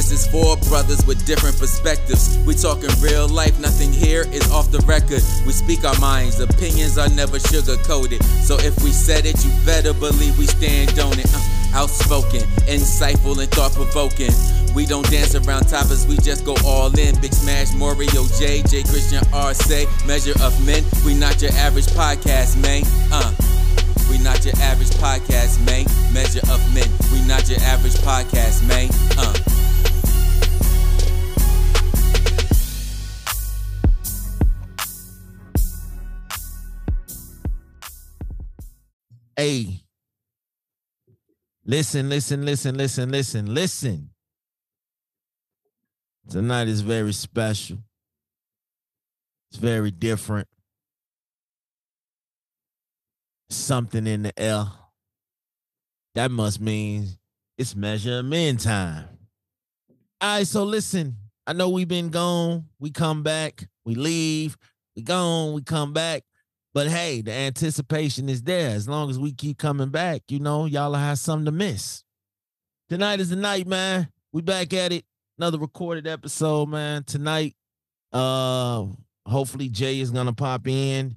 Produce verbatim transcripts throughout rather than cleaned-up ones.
This is four brothers with different perspectives. We talking real life, nothing here is off the record. We speak our minds, opinions are never sugar-coated. So if we said it, you better believe we stand on it. Uh, outspoken, insightful, and thought-provoking. We don't dance around topics, we just go all in. Big Smash, Moreo J., J. Christian R. Say, Measure of Men. We not your average podcast, man. Uh, we not your average podcast, man. Measure of Men. We not your average podcast, man. Uh. Hey, listen, listen, listen, listen, listen, listen. Tonight is very special. It's very different. Something in the air. That must mean it's Measure of Men time. All right, so listen. I know we've been gone. We come back. We leave. We gone. We come back. But, hey, the anticipation is there. As long as we keep coming back, you know, y'all have something to miss. Tonight is the night, man. We back at it. Another recorded episode, man. Tonight, uh, hopefully Jay is going to pop in.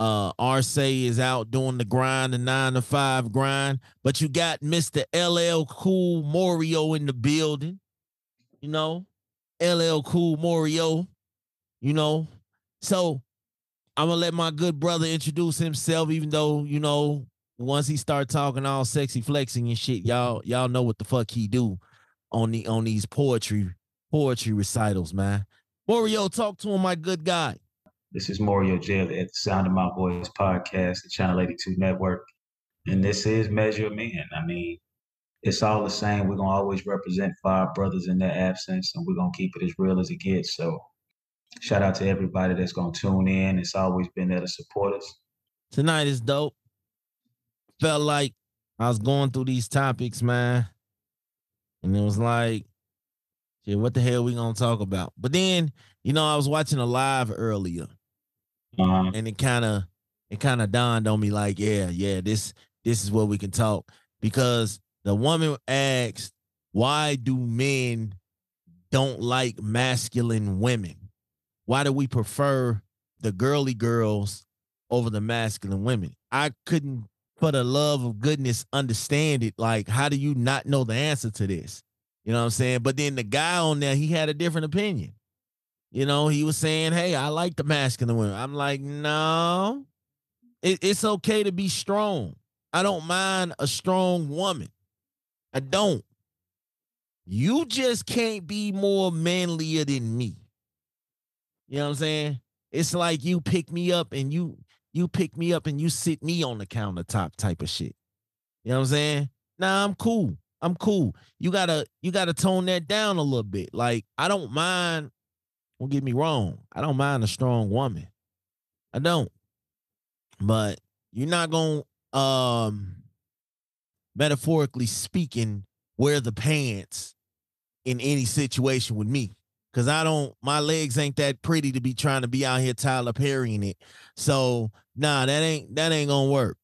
Uh, Arce is out doing the grind, the nine to five grind. But you got Mister L L Cool Morio in the building. You know, L L Cool Morio, you know. So I'm going to let my good brother introduce himself, even though, you know, once he start talking all sexy flexing and shit, y'all y'all know what the fuck he do. On the on these poetry poetry recitals, man. Moreo, talk to him, my good guy. This is Moreo J. at the Sound of My Voice Podcast, the Channel eighty-two Network, and this is Measure of Men. I mean, it's all the same. We're gonna always represent five brothers in their absence, and we're gonna keep it as real as it gets. So, shout out to everybody that's gonna tune in. It's always been there to support us. Tonight is dope. Felt like I was going through these topics, man. And it was like, shit, what the hell are we going to talk about? But then, you know, I was watching a live earlier. Uh-huh. And it kind of it kind of dawned on me like, yeah, yeah, this, this is what we can talk. Because the woman asked, why do men don't like masculine women? Why do we prefer the girly girls over the masculine women? I couldn't, for the love of goodness, understand it. Like, how do you not know the answer to this? You know what I'm saying? But then the guy on there, he had a different opinion. You know, he was saying, hey, I like the masculine women. I'm like, no, it, it's okay to be strong. I don't mind a strong woman. I don't. You just can't be more manlier than me. You know what I'm saying? It's like you pick me up and you... You pick me up and you sit me on the countertop type of shit. You know what I'm saying? Nah, I'm cool. I'm cool. You gotta, you gotta tone that down a little bit. Like, I don't mind, don't get me wrong, I don't mind a strong woman. I don't. But you're not gonna, um, metaphorically speaking, wear the pants in any situation with me. Cause I don't, my legs ain't that pretty to be trying to be out here Tyler Perrying it. So nah, that ain't that ain't gonna work.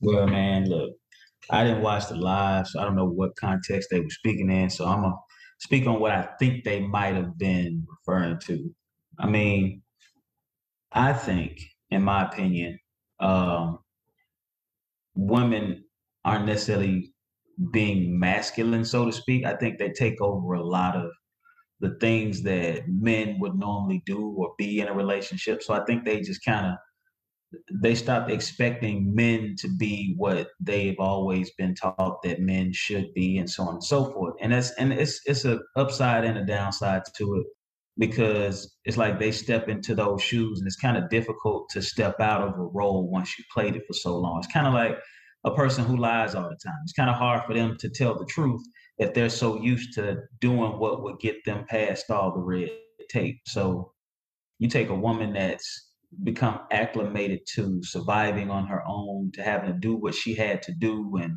Well, man, look, I didn't watch the live, so I don't know what context they were speaking in. So I'm gonna speak on what I think they might have been referring to. I mean, I think, in my opinion, um, women aren't necessarily being masculine, so to speak. I think they take over a lot of the things that men would normally do or be in a relationship. So I think they just kind of, they stopped expecting men to be what they've always been taught that men should be, and so on and so forth. And that's, and it's, it's a upside and a downside to it, because it's like they step into those shoes and it's kind of difficult to step out of a role once you played it for so long. It's kind of like a person who lies all the time. It's kind of hard for them to tell the truth if they're so used to doing what would get them past all the red tape. So you take a woman that's become acclimated to surviving on her own, to having to do what she had to do, and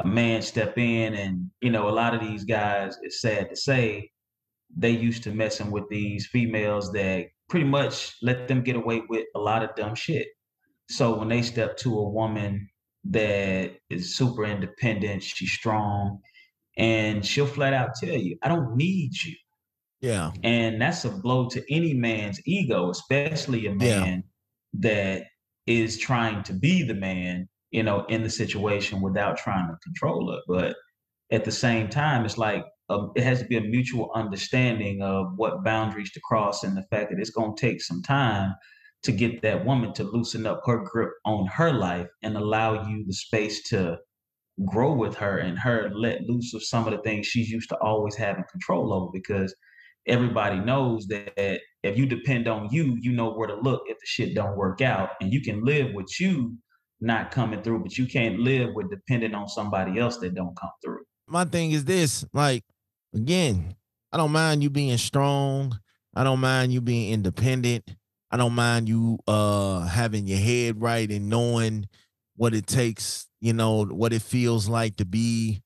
a man step in and, you know, a lot of these guys, it's sad to say, they used to messing with these females that pretty much let them get away with a lot of dumb shit. So when they step to a woman that is super independent, she's strong, And she'll flat out tell you, I don't need you. Yeah. And that's a blow to any man's ego, especially a man yeah. that is trying to be the man, you know, in the situation without trying to control it. But at the same time, it's like a, it has to be a mutual understanding of what boundaries to cross and the fact that it's going to take some time to get that woman to loosen up her grip on her life and allow you the space to grow with her and her let loose of some of the things she's used to always having control over, because everybody knows that if you depend on you, you know where to look if the shit don't work out, and you can live with you not coming through, but you can't live with depending on somebody else that don't come through. My thing is this, like, again, I don't mind you being strong. I don't mind you being independent. I don't mind you uh, having your head right and knowing what it takes, you know, what it feels like to be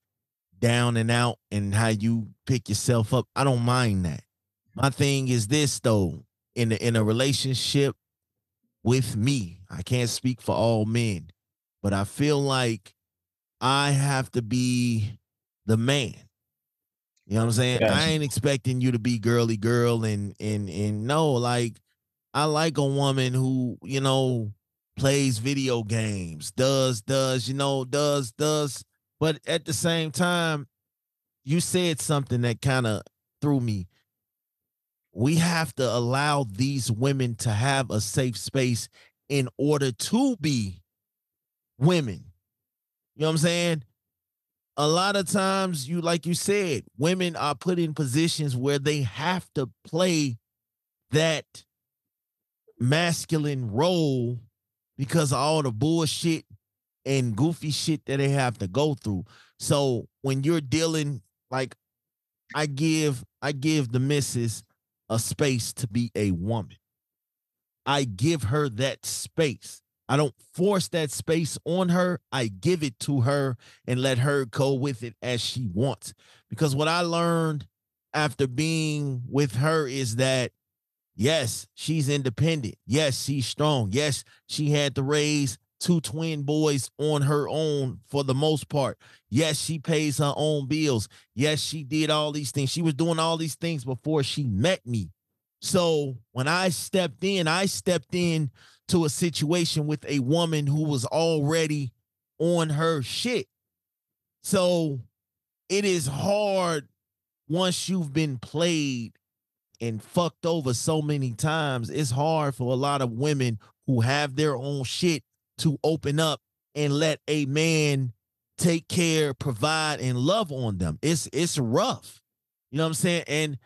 down and out and how you pick yourself up. I don't mind that. My thing is this, though, in a, in a relationship with me, I can't speak for all men, but I feel like I have to be the man. You know what I'm saying? Gotcha. I ain't expecting you to be girly girl and, and, and no, like, I like a woman who, you know, plays video games, does, does, you know, does, does. But at the same time, you said something that kind of threw me. We have to allow these women to have a safe space in order to be women. You know what I'm saying? A lot of times, you like you said, women are put in positions where they have to play that masculine role because of all the bullshit and goofy shit that they have to go through. So when you're dealing, like, I give, I give the missus a space to be a woman. I give her that space. I don't force that space on her. I give it to her and let her go with it as she wants. Because what I learned after being with her is that, yes, she's independent. Yes, she's strong. Yes, she had to raise two twin boys on her own for the most part. Yes, she pays her own bills. Yes, she did all these things. She was doing all these things before she met me. So when I stepped in, I stepped in to a situation with a woman who was already on her shit. So it is hard once you've been played and fucked over so many times. It's hard for a lot of women who have their own shit to open up and let a man take care, provide, and love on them. It's it's rough. You know what I'm saying? And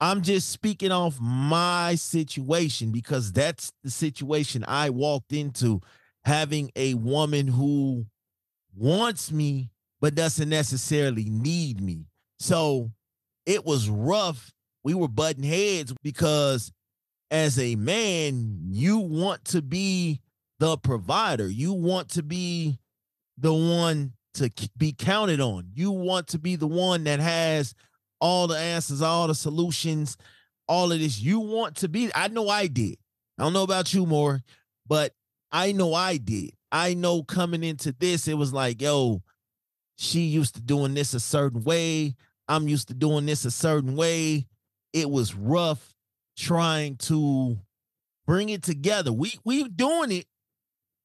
I'm just speaking off my situation because that's the situation I walked into, having a woman who wants me but doesn't necessarily need me. So it was rough. We were butting heads because as a man, you want to be the provider. You want to be the one to be counted on. You want to be the one that has all the answers, all the solutions, all of this. You want to be, I know I did. I don't know about you, Moreo, but I know I did. I know coming into this, it was like, yo, she used to doing this a certain way. I'm used to doing this a certain way. It was rough trying to bring it together. We we doing it.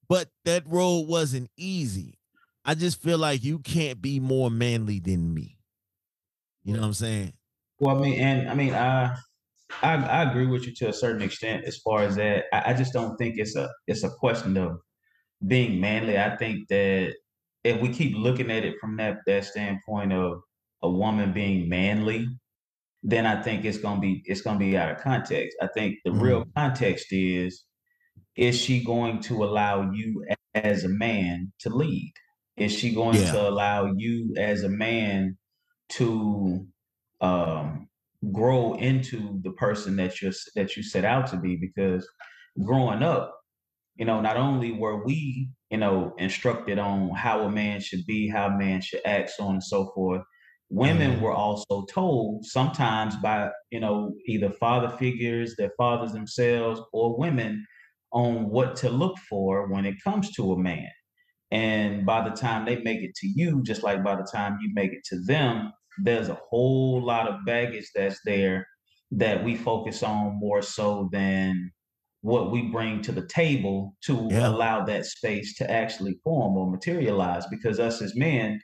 But that road wasn't easy. I just feel like you can't be more manly than me. You know what I'm saying? Well, I mean, and I mean, I I, I agree with you to a certain extent as far as that. I, I just don't think it's a it's a question of being manly. I think that if we keep looking at it from that that standpoint of a woman being manly, then I think it's gonna be it's gonna be out of context. I think the mm-hmm. real context is. Is she going to allow you as a man to lead? Is she going yeah. to allow you as a man to um, grow into the person that you that you set out to be? Because growing up, you know, not only were we, you know, instructed on how a man should be, how a man should act, so on and so forth, women were also told sometimes by, you know, either father figures, their fathers themselves, or women, on what to look for when it comes to a man. And by the time they make it to you, just like by the time you make it to them, there's a whole lot of baggage that's there that we focus on more so than what we bring to the table to yeah. allow that space to actually form or materialize. Because us as men,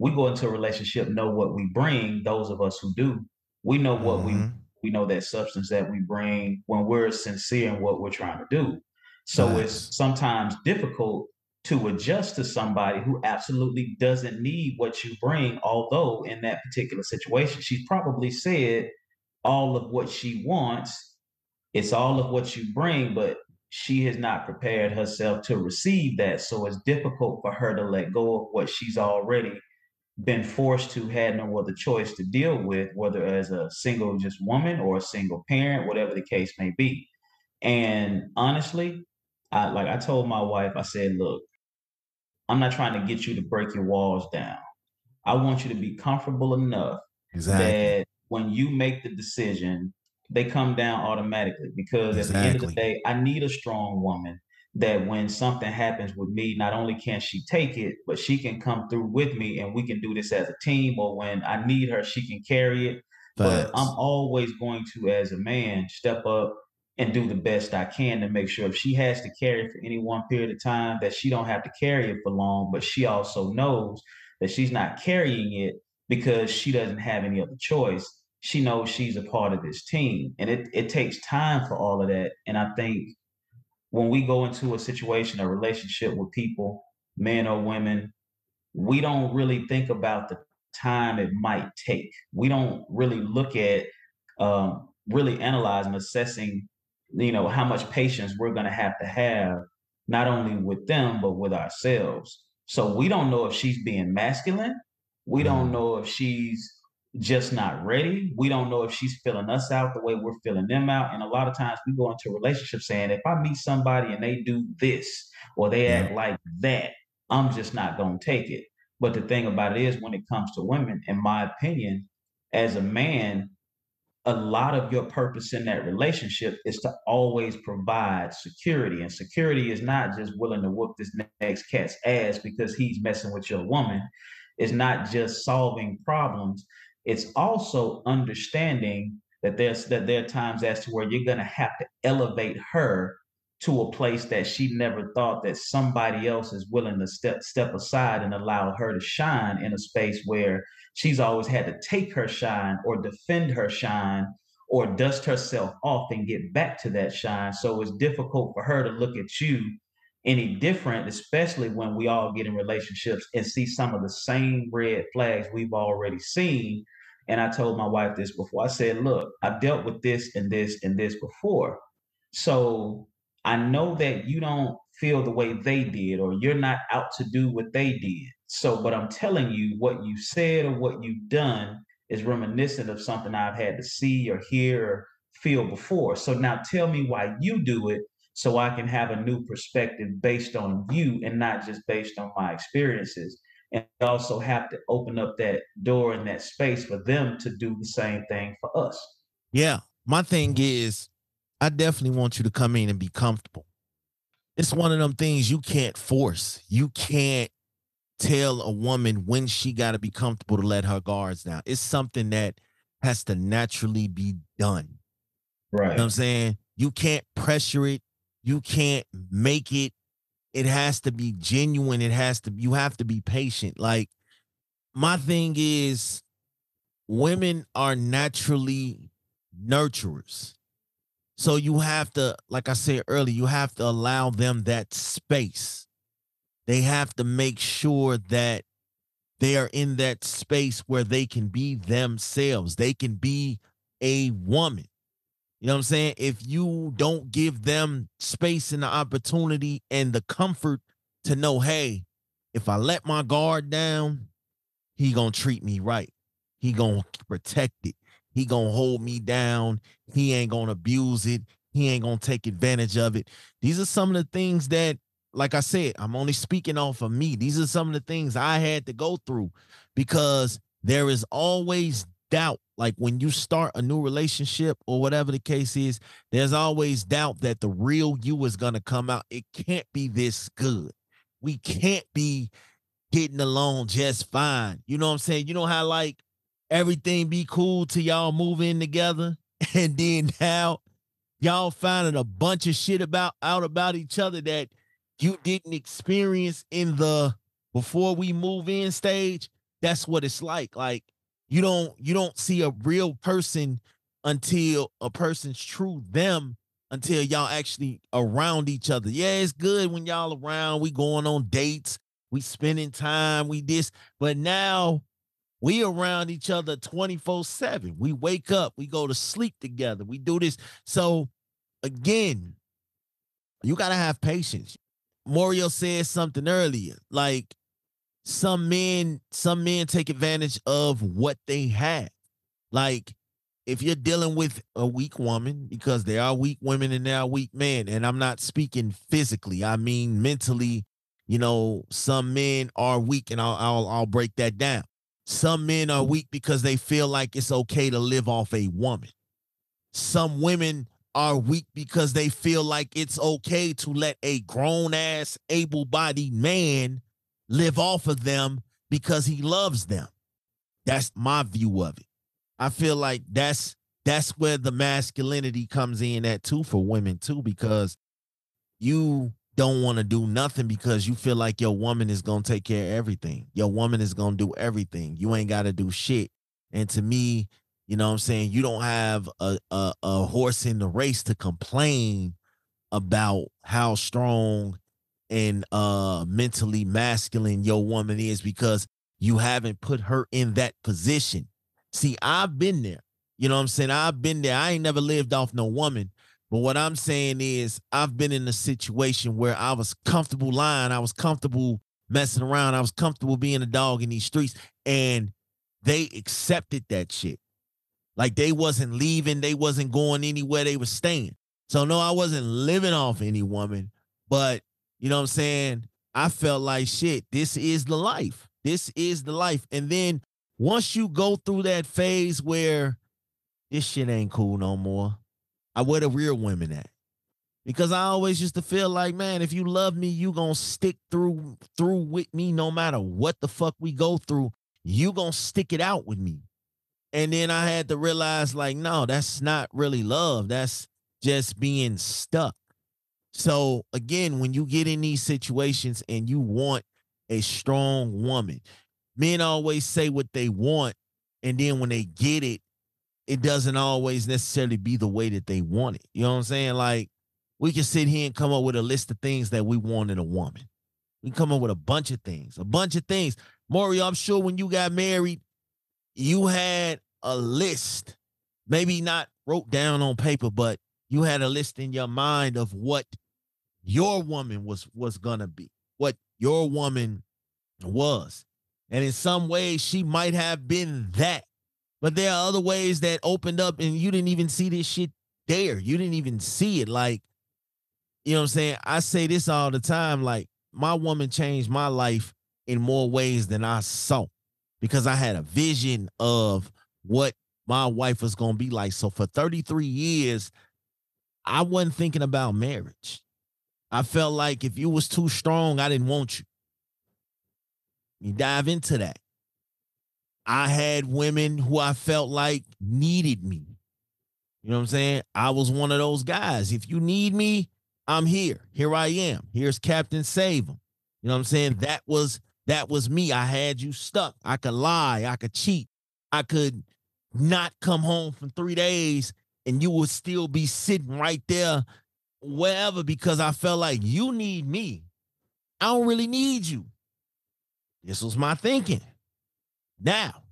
we go into a relationship, know what we bring. Those of us who do, we know what mm-hmm. we we know that substance that we bring when we're sincere in what we're trying to do. So nice. It's sometimes difficult to adjust to somebody who absolutely doesn't need what you bring. Although in that particular situation, she's probably said all of what she wants. It's all of what you bring, but she has not prepared herself to receive that. So it's difficult for her to let go of what she's already been forced to, had no other choice to deal with, whether as a single just woman or a single parent, whatever the case may be. And honestly, I like I told my wife, I said, look, I'm not trying to get you to break your walls down. I want you to be comfortable enough exactly. that when you make the decision, they come down automatically. Because exactly. at the end of the day, I need a strong woman that when something happens with me, not only can she take it, but she can come through with me and we can do this as a team. Or when I need her, she can carry it. But, but I'm always going to, as a man, step up and do the best I can to make sure if she has to carry it for any one period of time, that she don't have to carry it for long. But she also knows that she's not carrying it because she doesn't have any other choice. She knows she's a part of this team. And it, it takes time for all of that. And I think when we go into a situation, a relationship with people, men or women, we don't really think about the time it might take. We don't really look at, um, really analyzing, assessing, you know, how much patience we're going to have to have, not only with them, but with ourselves. So we don't know if she's being masculine. We don't know if she's just not ready. We don't know if she's filling us out the way we're filling them out. And a lot of times we go into relationships saying, if I meet somebody and they do this or they yeah. act like that, I'm just not going to take it. But the thing about it is, when it comes to women, in my opinion, as a man, a lot of your purpose in that relationship is to always provide security. And security is not just willing to whoop this next cat's ass because he's messing with your woman. It's not just solving problems. It's also understanding that there's that there are times as to where you're going to have to elevate her to a place that she never thought that somebody else is willing to step step aside and allow her to shine in a space where she's always had to take her shine or defend her shine or dust herself off and get back to that shine. So it's difficult for her to look at you any different, especially when we all get in relationships and see some of the same red flags we've already seen. And I told my wife this before. I said, look, I've dealt with this and this and this before. So I know that you don't feel the way they did, or you're not out to do what they did. So, but I'm telling you, what you said or what you've done is reminiscent of something I've had to see or hear or feel before. So now tell me why you do it, so I can have a new perspective based on you and not just based on my experiences. And also have to open up that door and that space for them to do the same thing for us. Yeah. My thing is, I definitely want you to come in and be comfortable. It's one of them things you can't force. You can't tell a woman when she got to be comfortable to let her guards down. It's something that has to naturally be done. Right. You know what I'm saying? You can't pressure it. You can't make it. It has to be genuine. It has to, you have to be patient. Like, my thing is, women are naturally nurturers. So you have to, like I said earlier, you have to allow them that space. They have to make sure that they are in that space where they can be themselves. They can be a woman. You know what I'm saying? If you don't give them space and the opportunity and the comfort to know, hey, if I let my guard down, he gonna treat me right. He gonna protect it. He gonna hold me down. He ain't gonna abuse it. He ain't gonna take advantage of it. These are some of the things that, like I said, I'm only speaking off of me. These are some of the things I had to go through, because there is always doubt. Like, when you start a new relationship or whatever the case is, there's always doubt that the real you is going to come out. It can't be this good. We can't be getting along just fine. You know what I'm saying? You know how, like, everything be cool till y'all move in together. And then now y'all finding a bunch of shit about out about each other that you didn't experience in the before we move in stage. That's what it's like. Like you don't you don't see a real person until a person's true them, until y'all actually around each other. Yeah, it's good when y'all around. We going on dates. We spending time. We this. But now we around each other twenty-four seven. We wake up. We go to sleep together. We do this. So, again, you got to have patience. Moreo said something earlier. Like, some men, some men take advantage of what they have. Like, if you're dealing with a weak woman, because there are weak women and there are weak men, and I'm not speaking physically, I mean mentally, you know, some men are weak, and I'll, I'll, I'll break that down. Some men are weak because they feel like it's okay to live off a woman. Some women are weak because they feel like it's okay to let a grown-ass, able-bodied man live off of them because he loves them. That's my view of it. I feel like that's that's where the masculinity comes in at too, for women too, because you don't want to do nothing because you feel like your woman is going to take care of everything. Your woman is going to do everything. You ain't got to do shit. And to me, you know what I'm saying, you don't have a, a, a horse in the race to complain about how strong and uh, mentally masculine your woman is because you haven't put her in that position. See, I've been there. You know what I'm saying? I've been there. I ain't never lived off no woman. But what I'm saying is I've been in a situation where I was comfortable lying. I was comfortable messing around. I was comfortable being a dog in these streets. And they accepted that shit. Like they wasn't leaving. They wasn't going anywhere. They was staying. So, no, I wasn't living off any woman. But, you know what I'm saying? I felt like, shit, this is the life. This is the life. And then once you go through that phase where this shit ain't cool no more, I where the real women at? Because I always used to feel like, man, if you love me, you gonna stick through through with me no matter what the fuck we go through. You gonna stick it out with me. And then I had to realize, like, no, that's not really love. That's just being stuck. So, again, when you get in these situations and you want a strong woman, men always say what they want, and then when they get it, it doesn't always necessarily be the way that they want it. You know what I'm saying? Like, we can sit here and come up with a list of things that we want in a woman. We can come up with a bunch of things, a bunch of things. Moreo, I'm sure when you got married, you had a list, maybe not wrote down on paper, but you had a list in your mind of what your woman was, was going to be, what your woman was. And in some ways, she might have been that. But there are other ways that opened up and you didn't even see this shit there. You didn't even see it. Like, you know what I'm saying? I say this all the time. Like, my woman changed my life in more ways than I saw because I had a vision of what my wife was going to be like. So for thirty-three years, I wasn't thinking about marriage. I felt like if you was too strong, I didn't want you. You dive into that. I had women who I felt like needed me. You know what I'm saying? I was one of those guys. If you need me, I'm here. Here I am. Here's Captain Save 'em. You know what I'm saying? That was that was me. I had you stuck. I could lie. I could cheat. I could not come home for three days and you would still be sitting right there wherever because I felt like you need me. I don't really need you. This was my thinking. Now,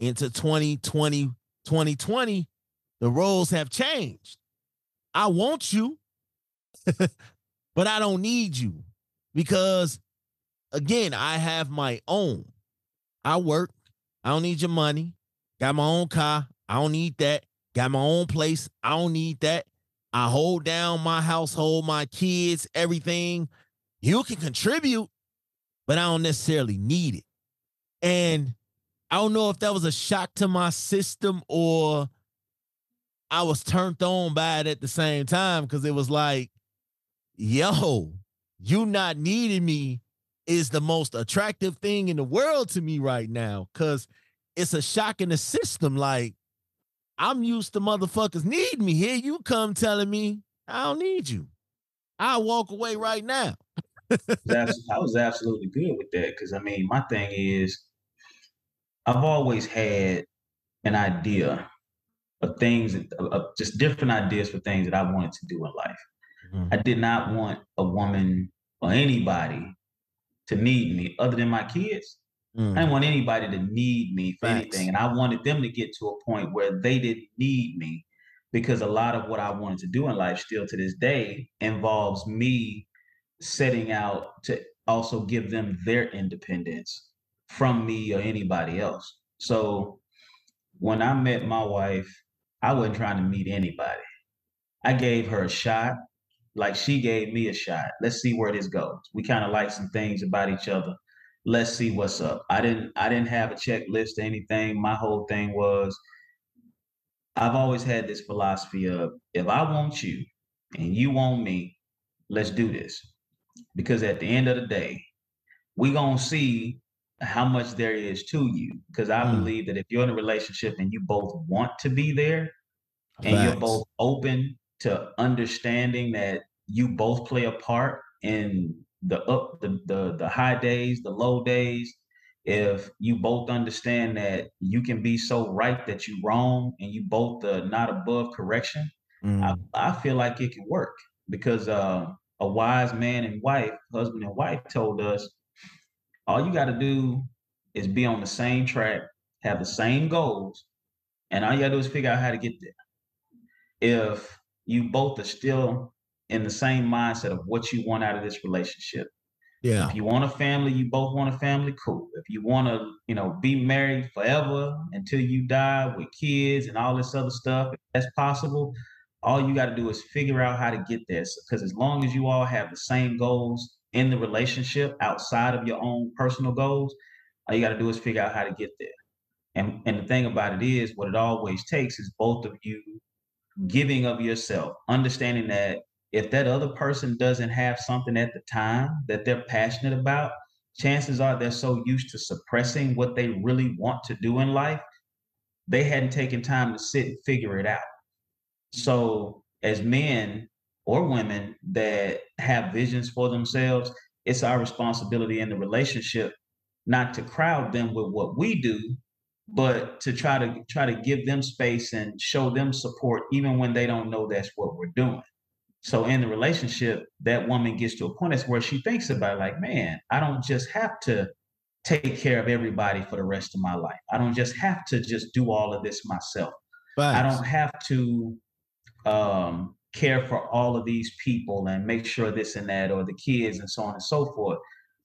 into twenty twenty, twenty twenty, the roles have changed. I want you, but I don't need you because, again, I have my own. I work. I don't need your money. Got my own car. I don't need that. Got my own place. I don't need that. I hold down my household, my kids, everything. You can contribute, but I don't necessarily need it. And I don't know if that was a shock to my system or I was turned on by it at the same time because it was like, yo, you not needing me is the most attractive thing in the world to me right now because it's a shock in the system. Like, I'm used to motherfuckers need me. Here you come telling me I don't need you. I'll walk away right now. I was absolutely good with that, because I mean, my thing is, I've always had an idea of things, of just different ideas for things that I wanted to do in life. Mm-hmm. I did not want a woman or anybody to need me other than my kids. Mm. I didn't want anybody to need me for Facts. anything. And I wanted them to get to a point where they didn't need me, because a lot of what I wanted to do in life still to this day involves me setting out to also give them their independence from me or anybody else. So when I met my wife, I wasn't trying to meet anybody. I gave her a shot, like she gave me a shot. Let's see where this goes. We kind of like some things about each other. Let's see what's up. I didn't I didn't have a checklist or anything. My whole thing was, I've always had this philosophy of, if I want you and you want me, let's do this. Because at the end of the day, we're going to see how much there is to you. Because I mm. believe that if you're in a relationship and you both want to be there, and Facts. you're both open to understanding that you both play a part in the up, the, the the high days, the low days. If you both understand that you can be so right that you're wrong, and you both are not above correction, mm. I, I feel like it can work, because uh, a wise man and wife, husband and wife, told us, all you got to do is be on the same track, have the same goals, and all you got to do is figure out how to get there. If you both are still in the same mindset of what you want out of this relationship. Yeah. If you want a family, you both want a family, cool. If you want to, you know, be married forever until you die with kids and all this other stuff, if that's possible, all you got to do is figure out how to get there. Because as long as you all have the same goals in the relationship outside of your own personal goals, all you got to do is figure out how to get there. And, and the thing about it is, what it always takes is both of you giving of yourself, understanding that if that other person doesn't have something at the time that they're passionate about, chances are they're so used to suppressing what they really want to do in life, they hadn't taken time to sit and figure it out. So as men or women that have visions for themselves, it's our responsibility in the relationship not to crowd them with what we do, but to try to try to give them space and show them support, even when they don't know that's what we're doing. So in the relationship, that woman gets to a point that's where she thinks about it, like, man, I don't just have to take care of everybody for the rest of my life. I don't just have to just do all of this myself. But I don't have to um, care for all of these people and make sure this and that, or the kids and so on and so forth.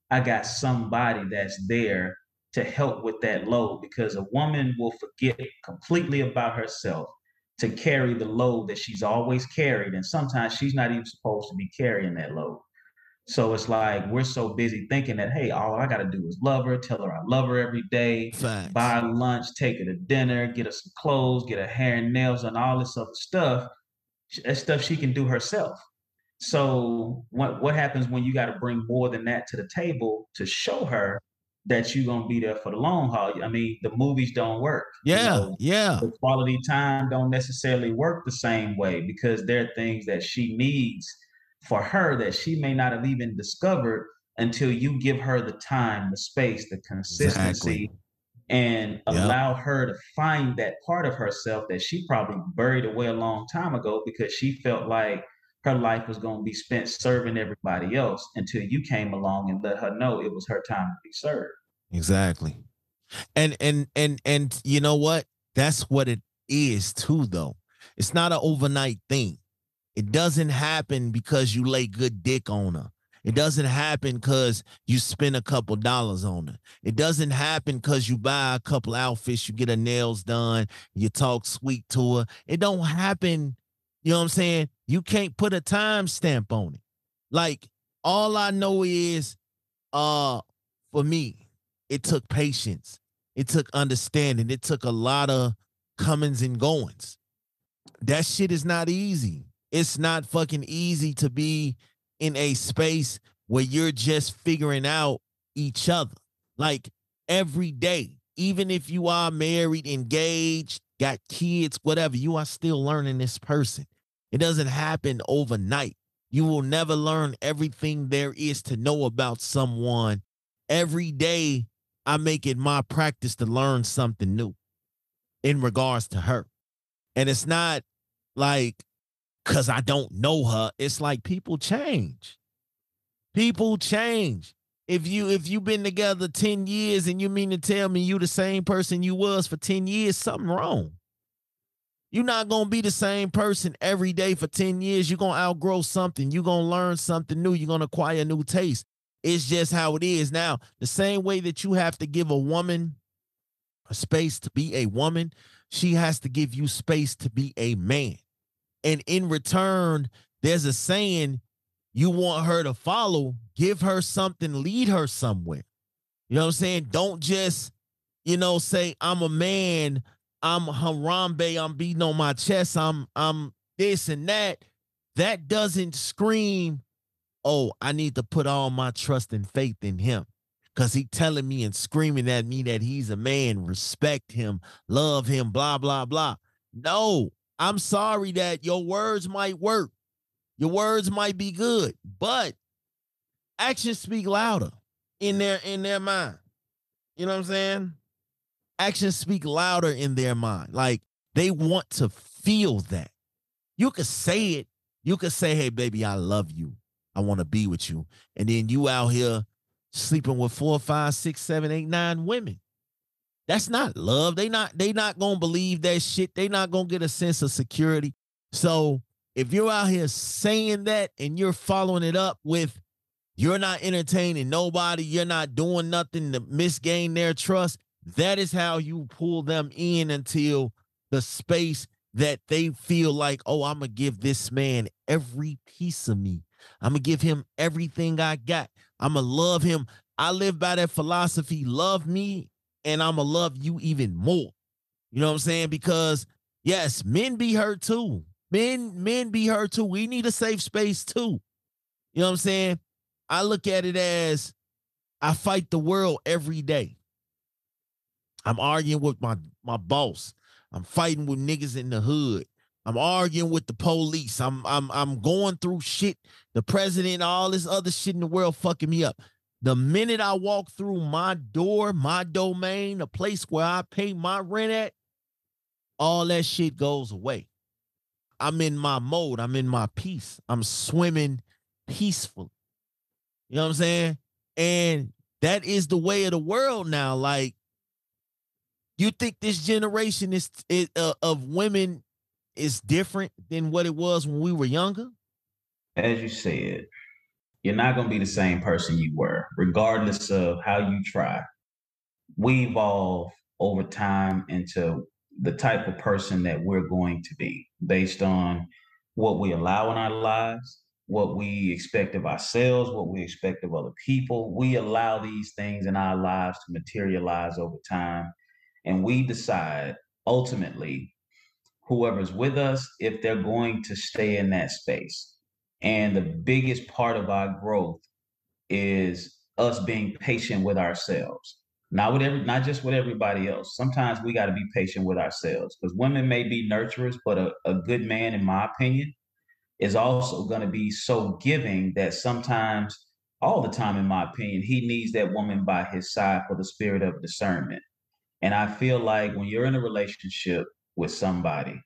I got somebody that's there to help with that load, because a woman will forget completely about herself to carry the load that she's always carried. And sometimes she's not even supposed to be carrying that load. So it's like, we're so busy thinking that, hey, all I got to do is love her, tell her I love her every day, Thanks. buy lunch, take her to dinner, get her some clothes, get her hair and nails and all this other stuff. That stuff she can do herself. So what, what happens when you got to bring more than that to the table to show her that you're going to be there for the long haul? I mean, the movies don't work. Yeah, you know, yeah. The quality time don't necessarily work the same way, because there are things that she needs for her that she may not have even discovered until you give her the time, the space, the consistency, exactly. and yep. allow her to find that part of herself that she probably buried away a long time ago, because she felt like her life was going to be spent serving everybody else until you came along and let her know it was her time to be served. Exactly. And, and, and, and you know what? That's what it is too, though. It's not an overnight thing. It doesn't happen because you lay good dick on her. It doesn't happen because you spend a couple dollars on her. It doesn't happen because you buy a couple outfits, you get her nails done, you talk sweet to her. It don't happen. You know what I'm saying? You can't put a time stamp on it. Like, all I know is, uh, for me, it took patience. It took understanding. It took a lot of comings and goings. That shit is not easy. It's not fucking easy to be in a space where you're just figuring out each other. Like, every day even if you are married, engaged, got kids, whatever, you are still learning this person. It doesn't happen overnight. You will never learn everything there is to know about someone. Every day, I make it my practice to learn something new in regards to her. And it's not like because I don't know her. It's like people change. People change. If you if you've been together ten years and you mean to tell me you the same person you was for ten years, something wrong. You're not going to be the same person every day for ten years. You're going to outgrow something. You're going to learn something new. You're going to acquire new taste. It's just how it is. Now, the same way that you have to give a woman a space to be a woman, she has to give you space to be a man. And in return, there's a saying you want her to follow. Give her something. Lead her somewhere. You know what I'm saying? Don't just, you know, say, I'm a man. I'm Harambe, I'm beating on my chest, I'm I'm this and that. That doesn't scream, oh, I need to put all my trust and faith in him because he telling me and screaming at me that he's a man, respect him, love him, blah, blah, blah. No, I'm sorry that your words might work. Your words might be good, but actions speak louder in their, in their mind. You know what I'm saying? Actions speak louder in their mind. Like, they want to feel that. You could say it. You could say, hey, baby, I love you. I want to be with you. And then you out here sleeping with four, five, six, seven, eight, nine women. That's not love. They not, they not going to believe that shit. They not going to get a sense of security. So if you're out here saying that and you're following it up with you're not entertaining nobody, you're not doing nothing to misgain their trust, that is how you pull them in until the space that they feel like, oh, I'm going to give this man every piece of me. I'm going to give him everything I got. I'm going to love him. I live by that philosophy, love me, and I'm going to love you even more. You know what I'm saying? Because, yes, men be hurt too. Men, men be hurt too. We need a safe space too. You know what I'm saying? I look at it as I fight the world every day. I'm arguing with my, my boss. I'm fighting with niggas in the hood. I'm arguing with the police. I'm I'm I'm going through shit. The president, all this other shit in the world fucking me up. The minute I walk through my door, my domain, the place where I pay my rent at, all that shit goes away. I'm in my mode. I'm in my peace. I'm swimming peacefully. You know what I'm saying? And that is the way of the world now. Like, you think this generation is uh, of women is different than what it was when we were younger? As you said, you're not going to be the same person you were, regardless of how you try. We evolve over time into the type of person that we're going to be based on what we allow in our lives, what we expect of ourselves, what we expect of other people. We allow these things in our lives to materialize over time. And we decide ultimately whoever's with us, if they're going to stay in that space. And the biggest part of our growth is us being patient with ourselves. Not with every, not just with everybody else. Sometimes we got to be patient with ourselves because women may be nurturers, but a, a good man, in my opinion, is also going to be so giving that sometimes, all the time, in my opinion, he needs that woman by his side for the spirit of discernment. And I feel like when you're in a relationship with somebody,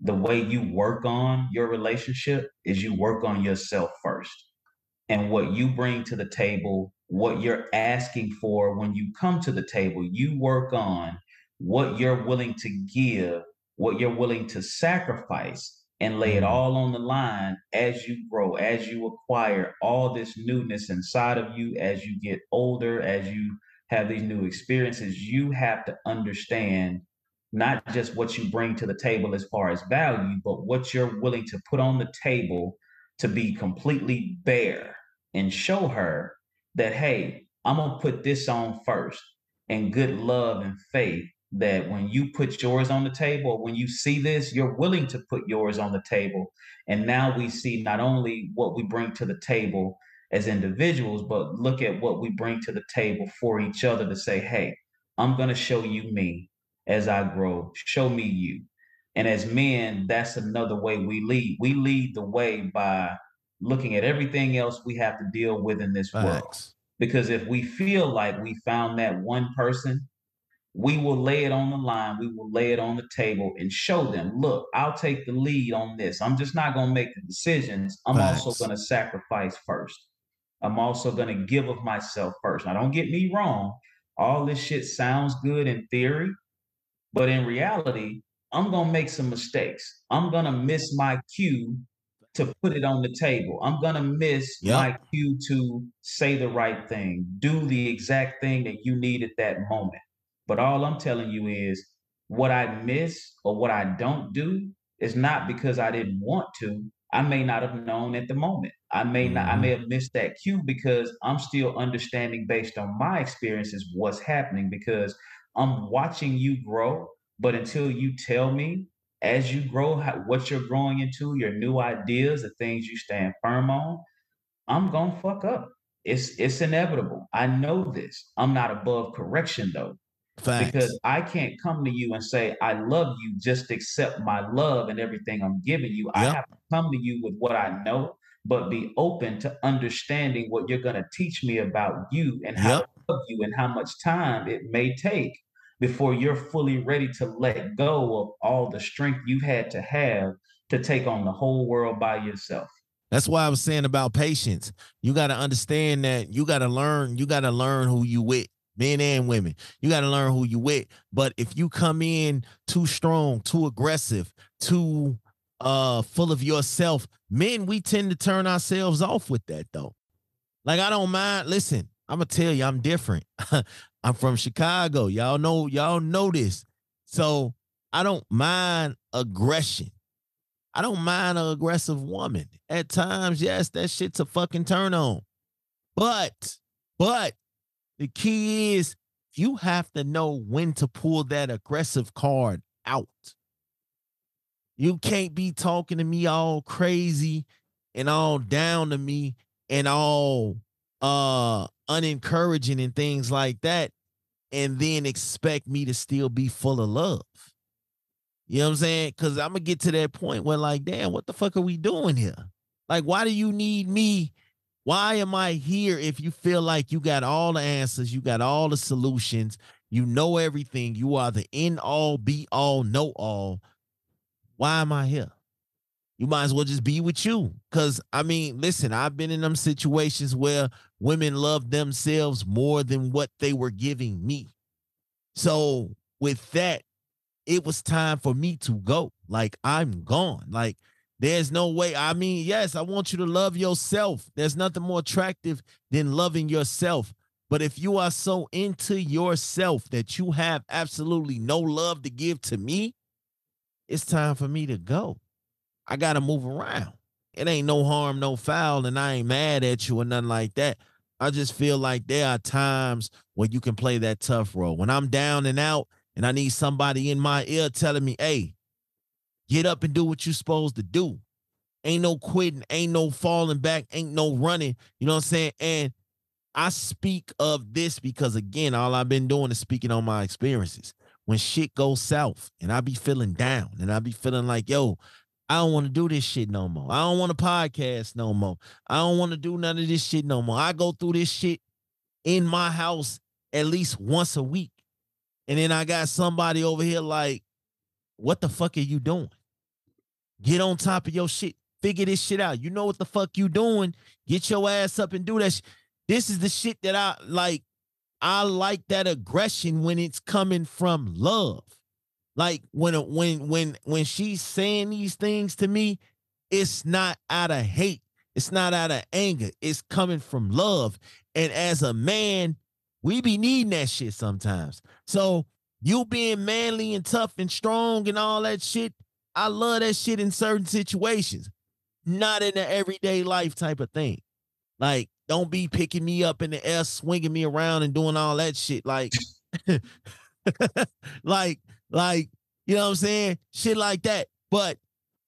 the way you work on your relationship is you work on yourself first and what you bring to the table, what you're asking for when you come to the table. You work on what you're willing to give, what you're willing to sacrifice, and lay it all on the line as you grow, as you acquire all this newness inside of you, as you get older, as you have these new experiences. You have to understand not just what you bring to the table as far as value, but what you're willing to put on the table to be completely bare and show her that, hey, I'm going to put this on first. And good love and faith that when you put yours on the table, when you see this, you're willing to put yours on the table. And now we see not only what we bring to the table as individuals, but look at what we bring to the table for each other to say, hey, I'm going to show you me as I grow. Show me you. And as men, that's another way we lead. We lead the way by looking at everything else we have to deal with in this world. Thanks. Because if we feel like we found that one person, we will lay it on the line. We will lay it on the table and show them, look, I'll take the lead on this. I'm just not going to make the decisions. I'm Thanks. also going to sacrifice first. I'm also going to give of myself first. Now, don't get me wrong. All this shit sounds good in theory, but in reality, I'm going to make some mistakes. I'm going to miss my cue to put it on the table. I'm going to miss yep. my cue to say the right thing, do the exact thing that you need at that moment. But all I'm telling you is what I miss or what I don't do is not because I didn't want to. I may not have known at the moment. I may not, I may have missed that cue because I'm still understanding based on my experiences what's happening, because I'm watching you grow. But until you tell me as you grow, how, what you're growing into, your new ideas, the things you stand firm on, I'm going to fuck up. It's it's inevitable. I know this. I'm not above correction, though. Thanks. Because I can't come to you and say, I love you, just accept my love and everything I'm giving you. Yep. I have to come to you with what I know, but be open to understanding what you're going to teach me about you and how yep. I love you and how much time it may take before you're fully ready to let go of all the strength you've had to have to take on the whole world by yourself. That's why I was saying about patience. You got to understand that you got to learn. You got to learn who you with. Men and women, you got to learn who you with. But if you come in too strong, too aggressive, too uh, full of yourself, men, we tend to turn ourselves off with that, though. Like, I don't mind. Listen, I'm going to tell you, I'm different. I'm from Chicago. Y'all know, y'all know this. So I don't mind aggression. I don't mind an aggressive woman. At times, yes, that shit's a fucking turn on. But, but. The key is you have to know when to pull that aggressive card out. You can't be talking to me all crazy and all down to me and all uh, unencouraging and things like that, and then expect me to still be full of love. You know what I'm saying? Because I'm going to get to that point where, like, damn, what the fuck are we doing here? Like, why do you need me? Why am I here if you feel like you got all the answers, you got all the solutions, you know everything, you are the end-all, be-all, know-all? Why am I here? You might as well just be with you. Because, I mean, listen, I've been in them situations where women love themselves more than what they were giving me. So with that, it was time for me to go. Like, I'm gone. Like, there's no way. I mean, yes, I want you to love yourself. There's nothing more attractive than loving yourself. But if you are so into yourself that you have absolutely no love to give to me, it's time for me to go. I got to move around. It ain't no harm, no foul, and I ain't mad at you or nothing like that. I just feel like there are times where you can play that tough role. When I'm down and out and I need somebody in my ear telling me, hey, get up and do what you're supposed to do. Ain't no quitting. Ain't no falling back. Ain't no running. You know what I'm saying? And I speak of this because, again, all I've been doing is speaking on my experiences. When shit goes south and I be feeling down and I be feeling like, yo, I don't want to do this shit no more. I don't want to podcast no more. I don't want to do none of this shit no more. I go through this shit in my house at least once a week. And then I got somebody over here like, what the fuck are you doing? Get on top of your shit. Figure this shit out. You know what the fuck you doing. Get your ass up and do that shit. This is the shit that I like. I like that aggression when it's coming from love. Like when, when, when, when she's saying these things to me, it's not out of hate. It's not out of anger. It's coming from love. And as a man, we be needing that shit sometimes. So you being manly and tough and strong and all that shit, I love that shit in certain situations. Not in the everyday life type of thing. Like, don't be picking me up in the air, swinging me around and doing all that shit. Like, like, like, you know what I'm saying? Shit like that. But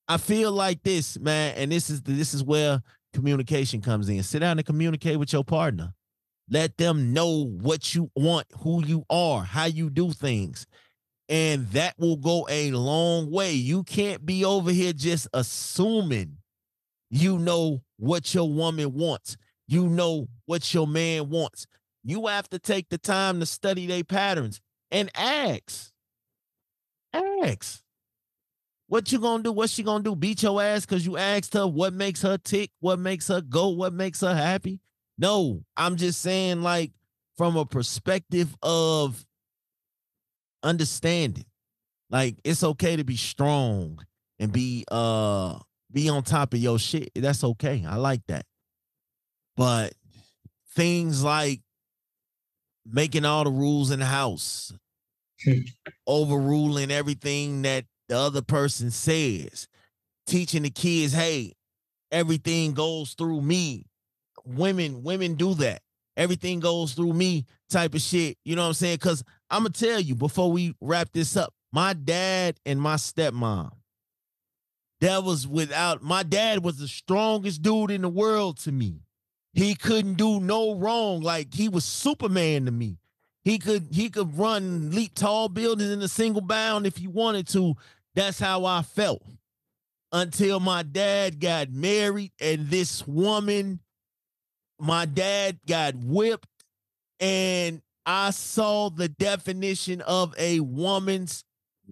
I feel like this, man, and this is, this is where communication comes in. Sit down and communicate with your partner. Let them know what you want, who you are, how you do things. And that will go a long way. You can't be over here just assuming you know what your woman wants. You know what your man wants. You have to take the time to study their patterns and ask. Ask. What you gonna do? What she gonna do? Beat your ass because you asked her what makes her tick, what makes her go, what makes her happy? No, I'm just saying, like, from a perspective of understanding, like, it's okay to be strong and be uh be on top of your shit. That's okay. I like that. But things like making all the rules in the house, overruling everything that the other person says, teaching the kids, hey, everything goes through me. Women, women do that. Everything goes through me type of shit. You know what I'm saying? Because I'm going to tell you before we wrap this up, my dad and my stepmom, that was without, my dad was the strongest dude in the world to me. He couldn't do no wrong. Like, he was Superman to me. He could, he could run, leap tall buildings in a single bound if he wanted to. That's how I felt until my dad got married and this woman, my dad got whipped, and I saw the definition of a woman's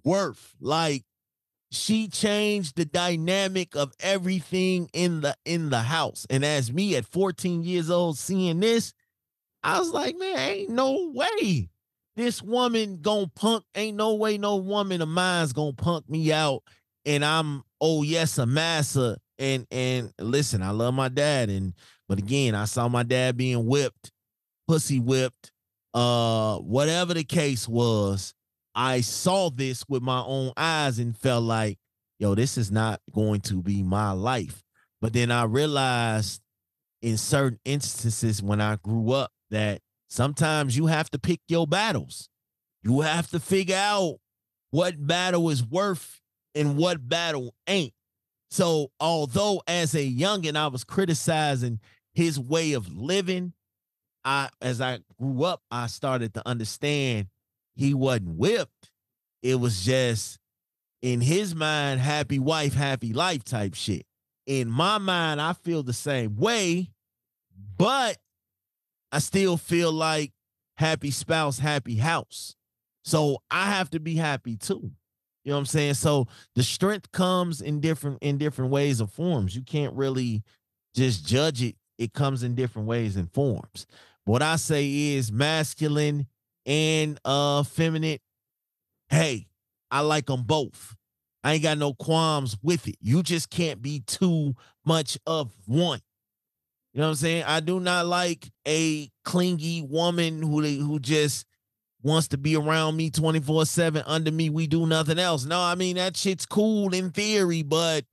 worth. Like, she changed the dynamic of everything in the in the house. And as me at fourteen years old seeing this, I was like, man, ain't no way this woman gonna punk. Ain't no way no woman of mine's gonna punk me out. And I'm, oh, yes, a massa. And, and listen, I love my dad. And, but again, I saw my dad being whipped, pussy whipped, uh, whatever the case was. I saw this with my own eyes and felt like, yo, this is not going to be my life. But then I realized in certain instances when I grew up that sometimes you have to pick your battles. You have to figure out what battle is worth and what battle ain't. So although as a youngin', I was criticizing his way of living, I, as I grew up, I started to understand he wasn't whipped. It was just, in his mind, happy wife, happy life type shit. In my mind, I feel the same way, but I still feel like happy spouse, happy house. So I have to be happy too. You know what I'm saying? So the strength comes in different in different ways and forms. You can't really just judge it. It comes in different ways and forms. What I say is masculine and uh feminine, hey, I like them both. I ain't got no qualms with it. You just can't be too much of one. You know what I'm saying? I do not like a clingy woman who who just wants to be around me twenty-four seven, under me, we do nothing else. No, I mean, that shit's cool in theory, but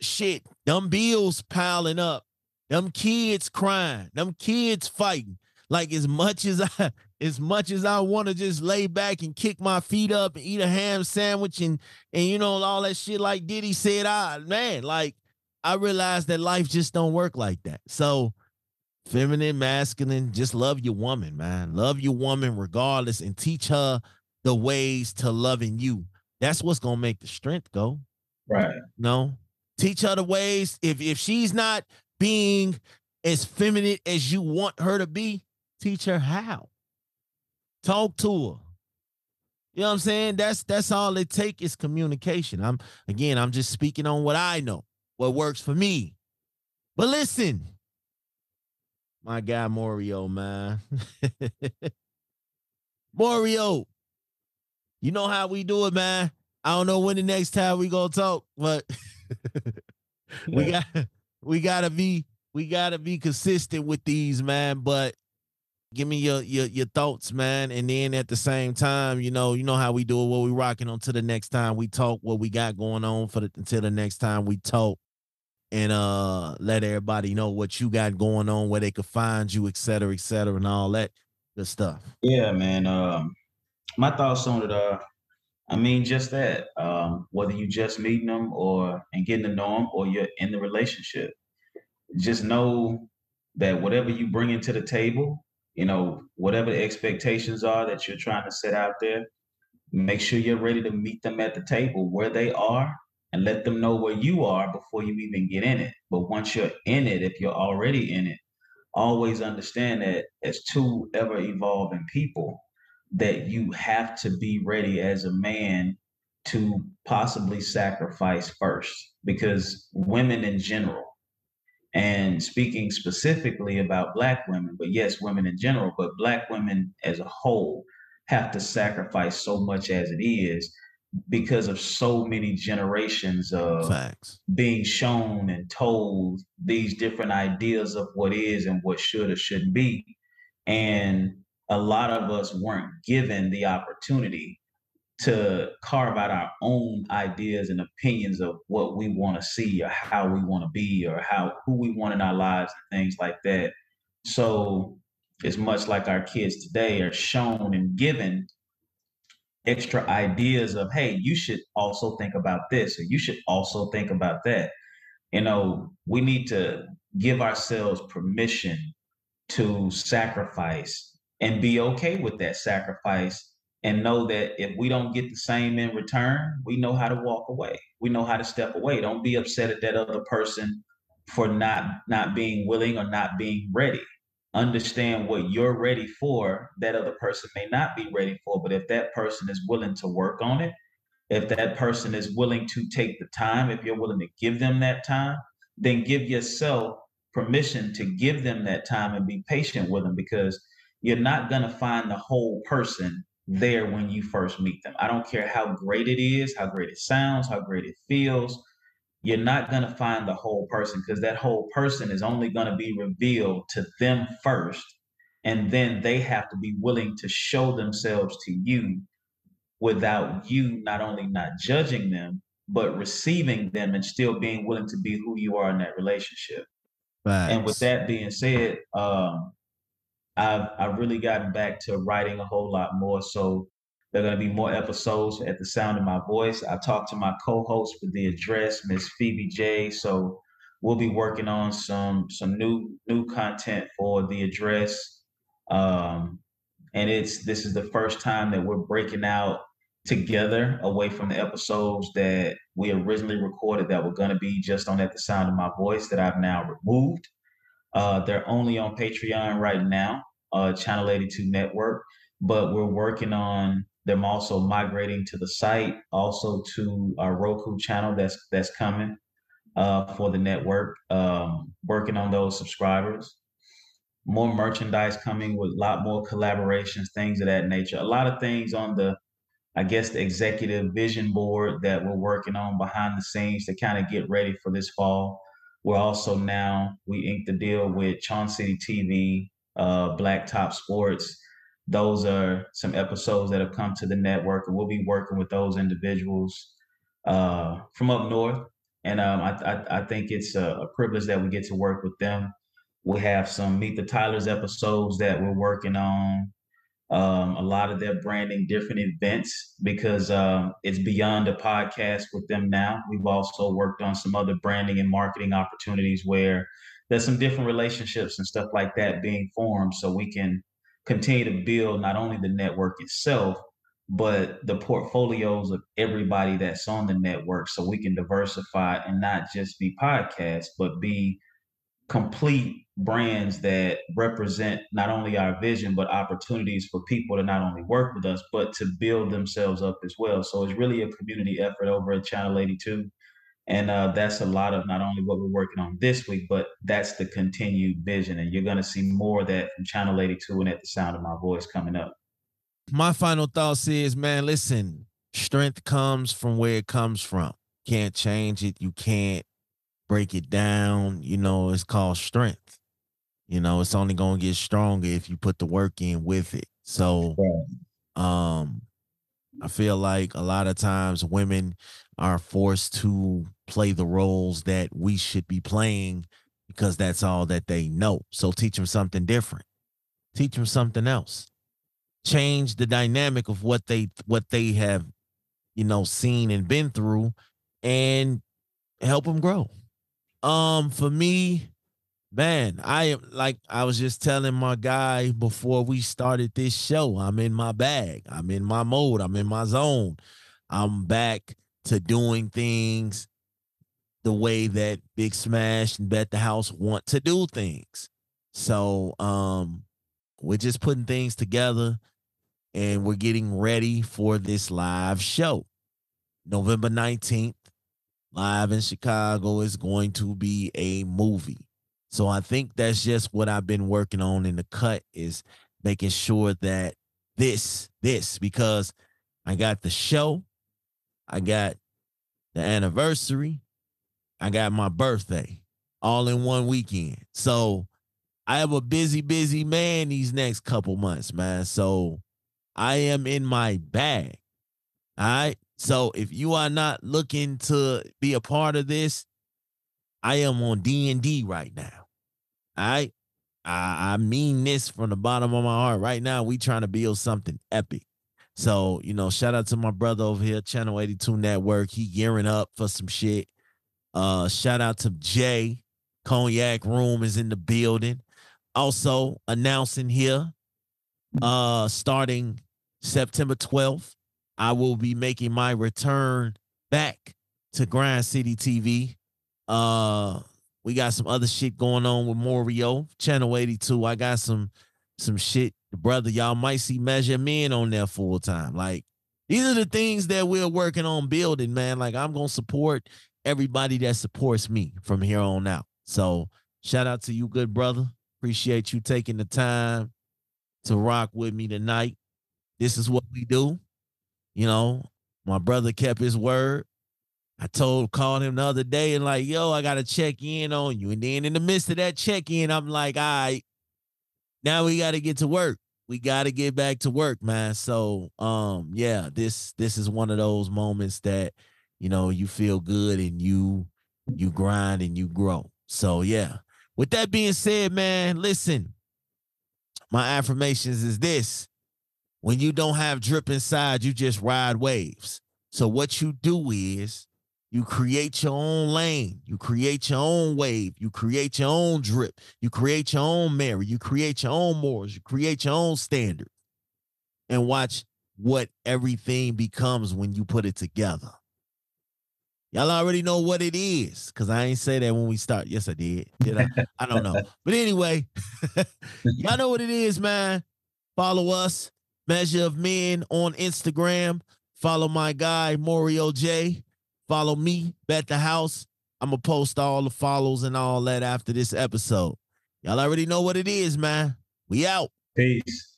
shit, them bills piling up, them kids crying, them kids fighting. Like, as much as I, as much as I want to just lay back and kick my feet up and eat a ham sandwich and, and you know, all that shit like Diddy said, I, man, like, I realized that life just don't work like that. So feminine, masculine, just love your woman, man. Love your woman regardless and teach her the ways to loving you. That's what's going to make the strength go. Right. No, teach her the ways. If, if she's not being as feminine as you want her to be, teach her how. Talk to her. You know what I'm saying? That's that's all it takes is communication. I'm again, I'm just speaking on what I know, what works for me. But listen, my guy Moreo, man. Moreo, you know how we do it, man. I don't know when the next time we gonna talk, but we got we gotta be we gotta be consistent with these, man. But give me your, your your thoughts, man. And then at the same time, you know, you know how we do it, what we rocking on to the next time we talk, what we got going on for the, until the next time we talk. And uh, let everybody know what you got going on, where they could find you, et cetera, et cetera, and all that good stuff. Yeah, man. Um, my thoughts on it are, I mean, just that, um, whether you just meeting them or and getting to know them or you're in the relationship, just know that whatever you bring into the table, you know, whatever the expectations are that you're trying to set out there, make sure you're ready to meet them at the table where they are and let them know where you are before you even get in it. But once you're in it, if you're already in it, always understand that as two ever evolving people, that you have to be ready as a man to possibly sacrifice first, because women in general, and speaking specifically about Black women, but yes, women in general, but Black women as a whole have to sacrifice so much as it is because of so many generations of Facts. Being shown and told these different ideas of what is and what should or shouldn't be. And a lot of us weren't given the opportunity to carve out our own ideas and opinions of what we want to see or how we want to be or how who we want in our lives and things like that. So it's much like our kids today are shown and given extra ideas of, hey, you should also think about this, or you should also think about that. You know, we need to give ourselves permission to sacrifice and be okay with that sacrifice, and know that if we don't get the same in return, we know how to walk away. We know how to step away. Don't be upset at that other person for not, not being willing or not being ready. Understand what you're ready for, that other person may not be ready for, but if that person is willing to work on it, if that person is willing to take the time, if you're willing to give them that time, then give yourself permission to give them that time and be patient with them, because you're not going to find the whole person there when you first meet them. I don't care how great it is, how great it sounds, how great it feels. You're not going to find the whole person, because that whole person is only going to be revealed to them first. And then they have to be willing to show themselves to you without you not only not judging them, but receiving them and still being willing to be who you are in that relationship. Thanks. And with that being said, um, I've, I've really gotten back to writing a whole lot more. So there are going to be more episodes at the Sound of My Voice. I talked to my co-host with the address, Miss Phoebe J. So we'll be working on some some new new content for the address. Um, and it's this is the first time that we're breaking out together away from the episodes that we originally recorded that were going to be just on At the Sound of My Voice that I've now removed. Uh, they're only on Patreon right now. Uh, Channel eighty-two Network, but we're working on them also migrating to the site, also to our Roku channel that's that's coming uh, for the network, um, working on those subscribers. More merchandise coming with a lot more collaborations, things of that nature. A lot of things on the, I guess, the executive vision board that we're working on behind the scenes to kind of get ready for this fall. We're also now, we inked a deal with Chauncey T V, Uh, Black Top Sports. Those are some episodes that have come to the network, and we'll be working with those individuals uh, from up north. And um, I, I, I think it's a, a privilege that we get to work with them. We have some Meet the Tylers episodes that we're working on. Um, a lot of their branding, different events, because um, it's beyond a podcast with them now. We've also worked on some other branding and marketing opportunities where there's some different relationships and stuff like that being formed, so we can continue to build not only the network itself, but the portfolios of everybody that's on the network, so we can diversify and not just be podcasts, but be complete brands that represent not only our vision, but opportunities for people to not only work with us, but to build themselves up as well. So it's really a community effort over at Channel eighty-two. And uh, that's a lot of not only what we're working on this week, but that's the continued vision. And you're going to see more of that from Channel eighty-two and At the Sound of My Voice coming up. My final thoughts is, man, listen, strength comes from where it comes from. Can't change it. You can't break it down. You know, it's called strength. You know, it's only going to get stronger if you put the work in with it. So um, I feel like a lot of times women are forced to play the roles that we should be playing because that's all that they know. So teach them something different. Teach them something else. Change the dynamic of what they what they have, you know, seen and been through, and help them grow. Um, for me, Man, I am like I was just telling my guy before we started this show, I'm in my bag. I'm in my mode. I'm in my zone. I'm back to doing things the way that Big Smash and Bet the House want to do things. So um, we're just putting things together and we're getting ready for this live show. November nineteenth, live in Chicago, is going to be a movie. So I think that's just what I've been working on in the cut, is making sure that this, this, because I got the show, I got the anniversary, I got my birthday all in one weekend. So I am a busy, busy man these next couple months, man. So I am in my bag. All right. So if you are not looking to be a part of this, I am on D and D right now. I, I I mean this from the bottom of my heart. Right now, we trying to build something epic. So, you know, shout out to my brother over here, Channel eighty-two Network. He gearing up for some shit. Uh, shout out to Jay. Cognac Room is in the building. Also announcing here, uh, starting September twelfth, I will be making my return back to Grind City T V. Uh, we got some other shit going on with Moreo, Channel eighty-two. I got some, some shit, brother. Y'all might see Measure Men on there full time. Like, these are the things that we're working on building, man. Like, I'm going to support everybody that supports me from here on out. So shout out to you, good brother. Appreciate you taking the time to rock with me tonight. This is what we do. You know, my brother kept his word. I told, called him the other day and like, yo, I got to check in on you. And then in the midst of that check in, I'm like, all right, now we got to get to work. We got to get back to work, man. So, um, yeah, this, this is one of those moments that, you know, you feel good and you, you grind and you grow. So yeah, with that being said, man, listen, my affirmations is this: when you don't have drip inside, you just ride waves. So what you do is, you create your own lane. You create your own wave. You create your own drip. You create your own Mary. You create your own morals. You create your own standard. And watch what everything becomes when you put it together. Y'all already know what it is, because I ain't say that when we start. Yes, I did. Did I? I don't know. But anyway, y'all know what it is, man. Follow us, Measure of Men, on Instagram. Follow my guy, Moreo J. Follow me, Bet the House. I'm going to post all the follows and all that after this episode. Y'all already know what it is, man. We out. Peace.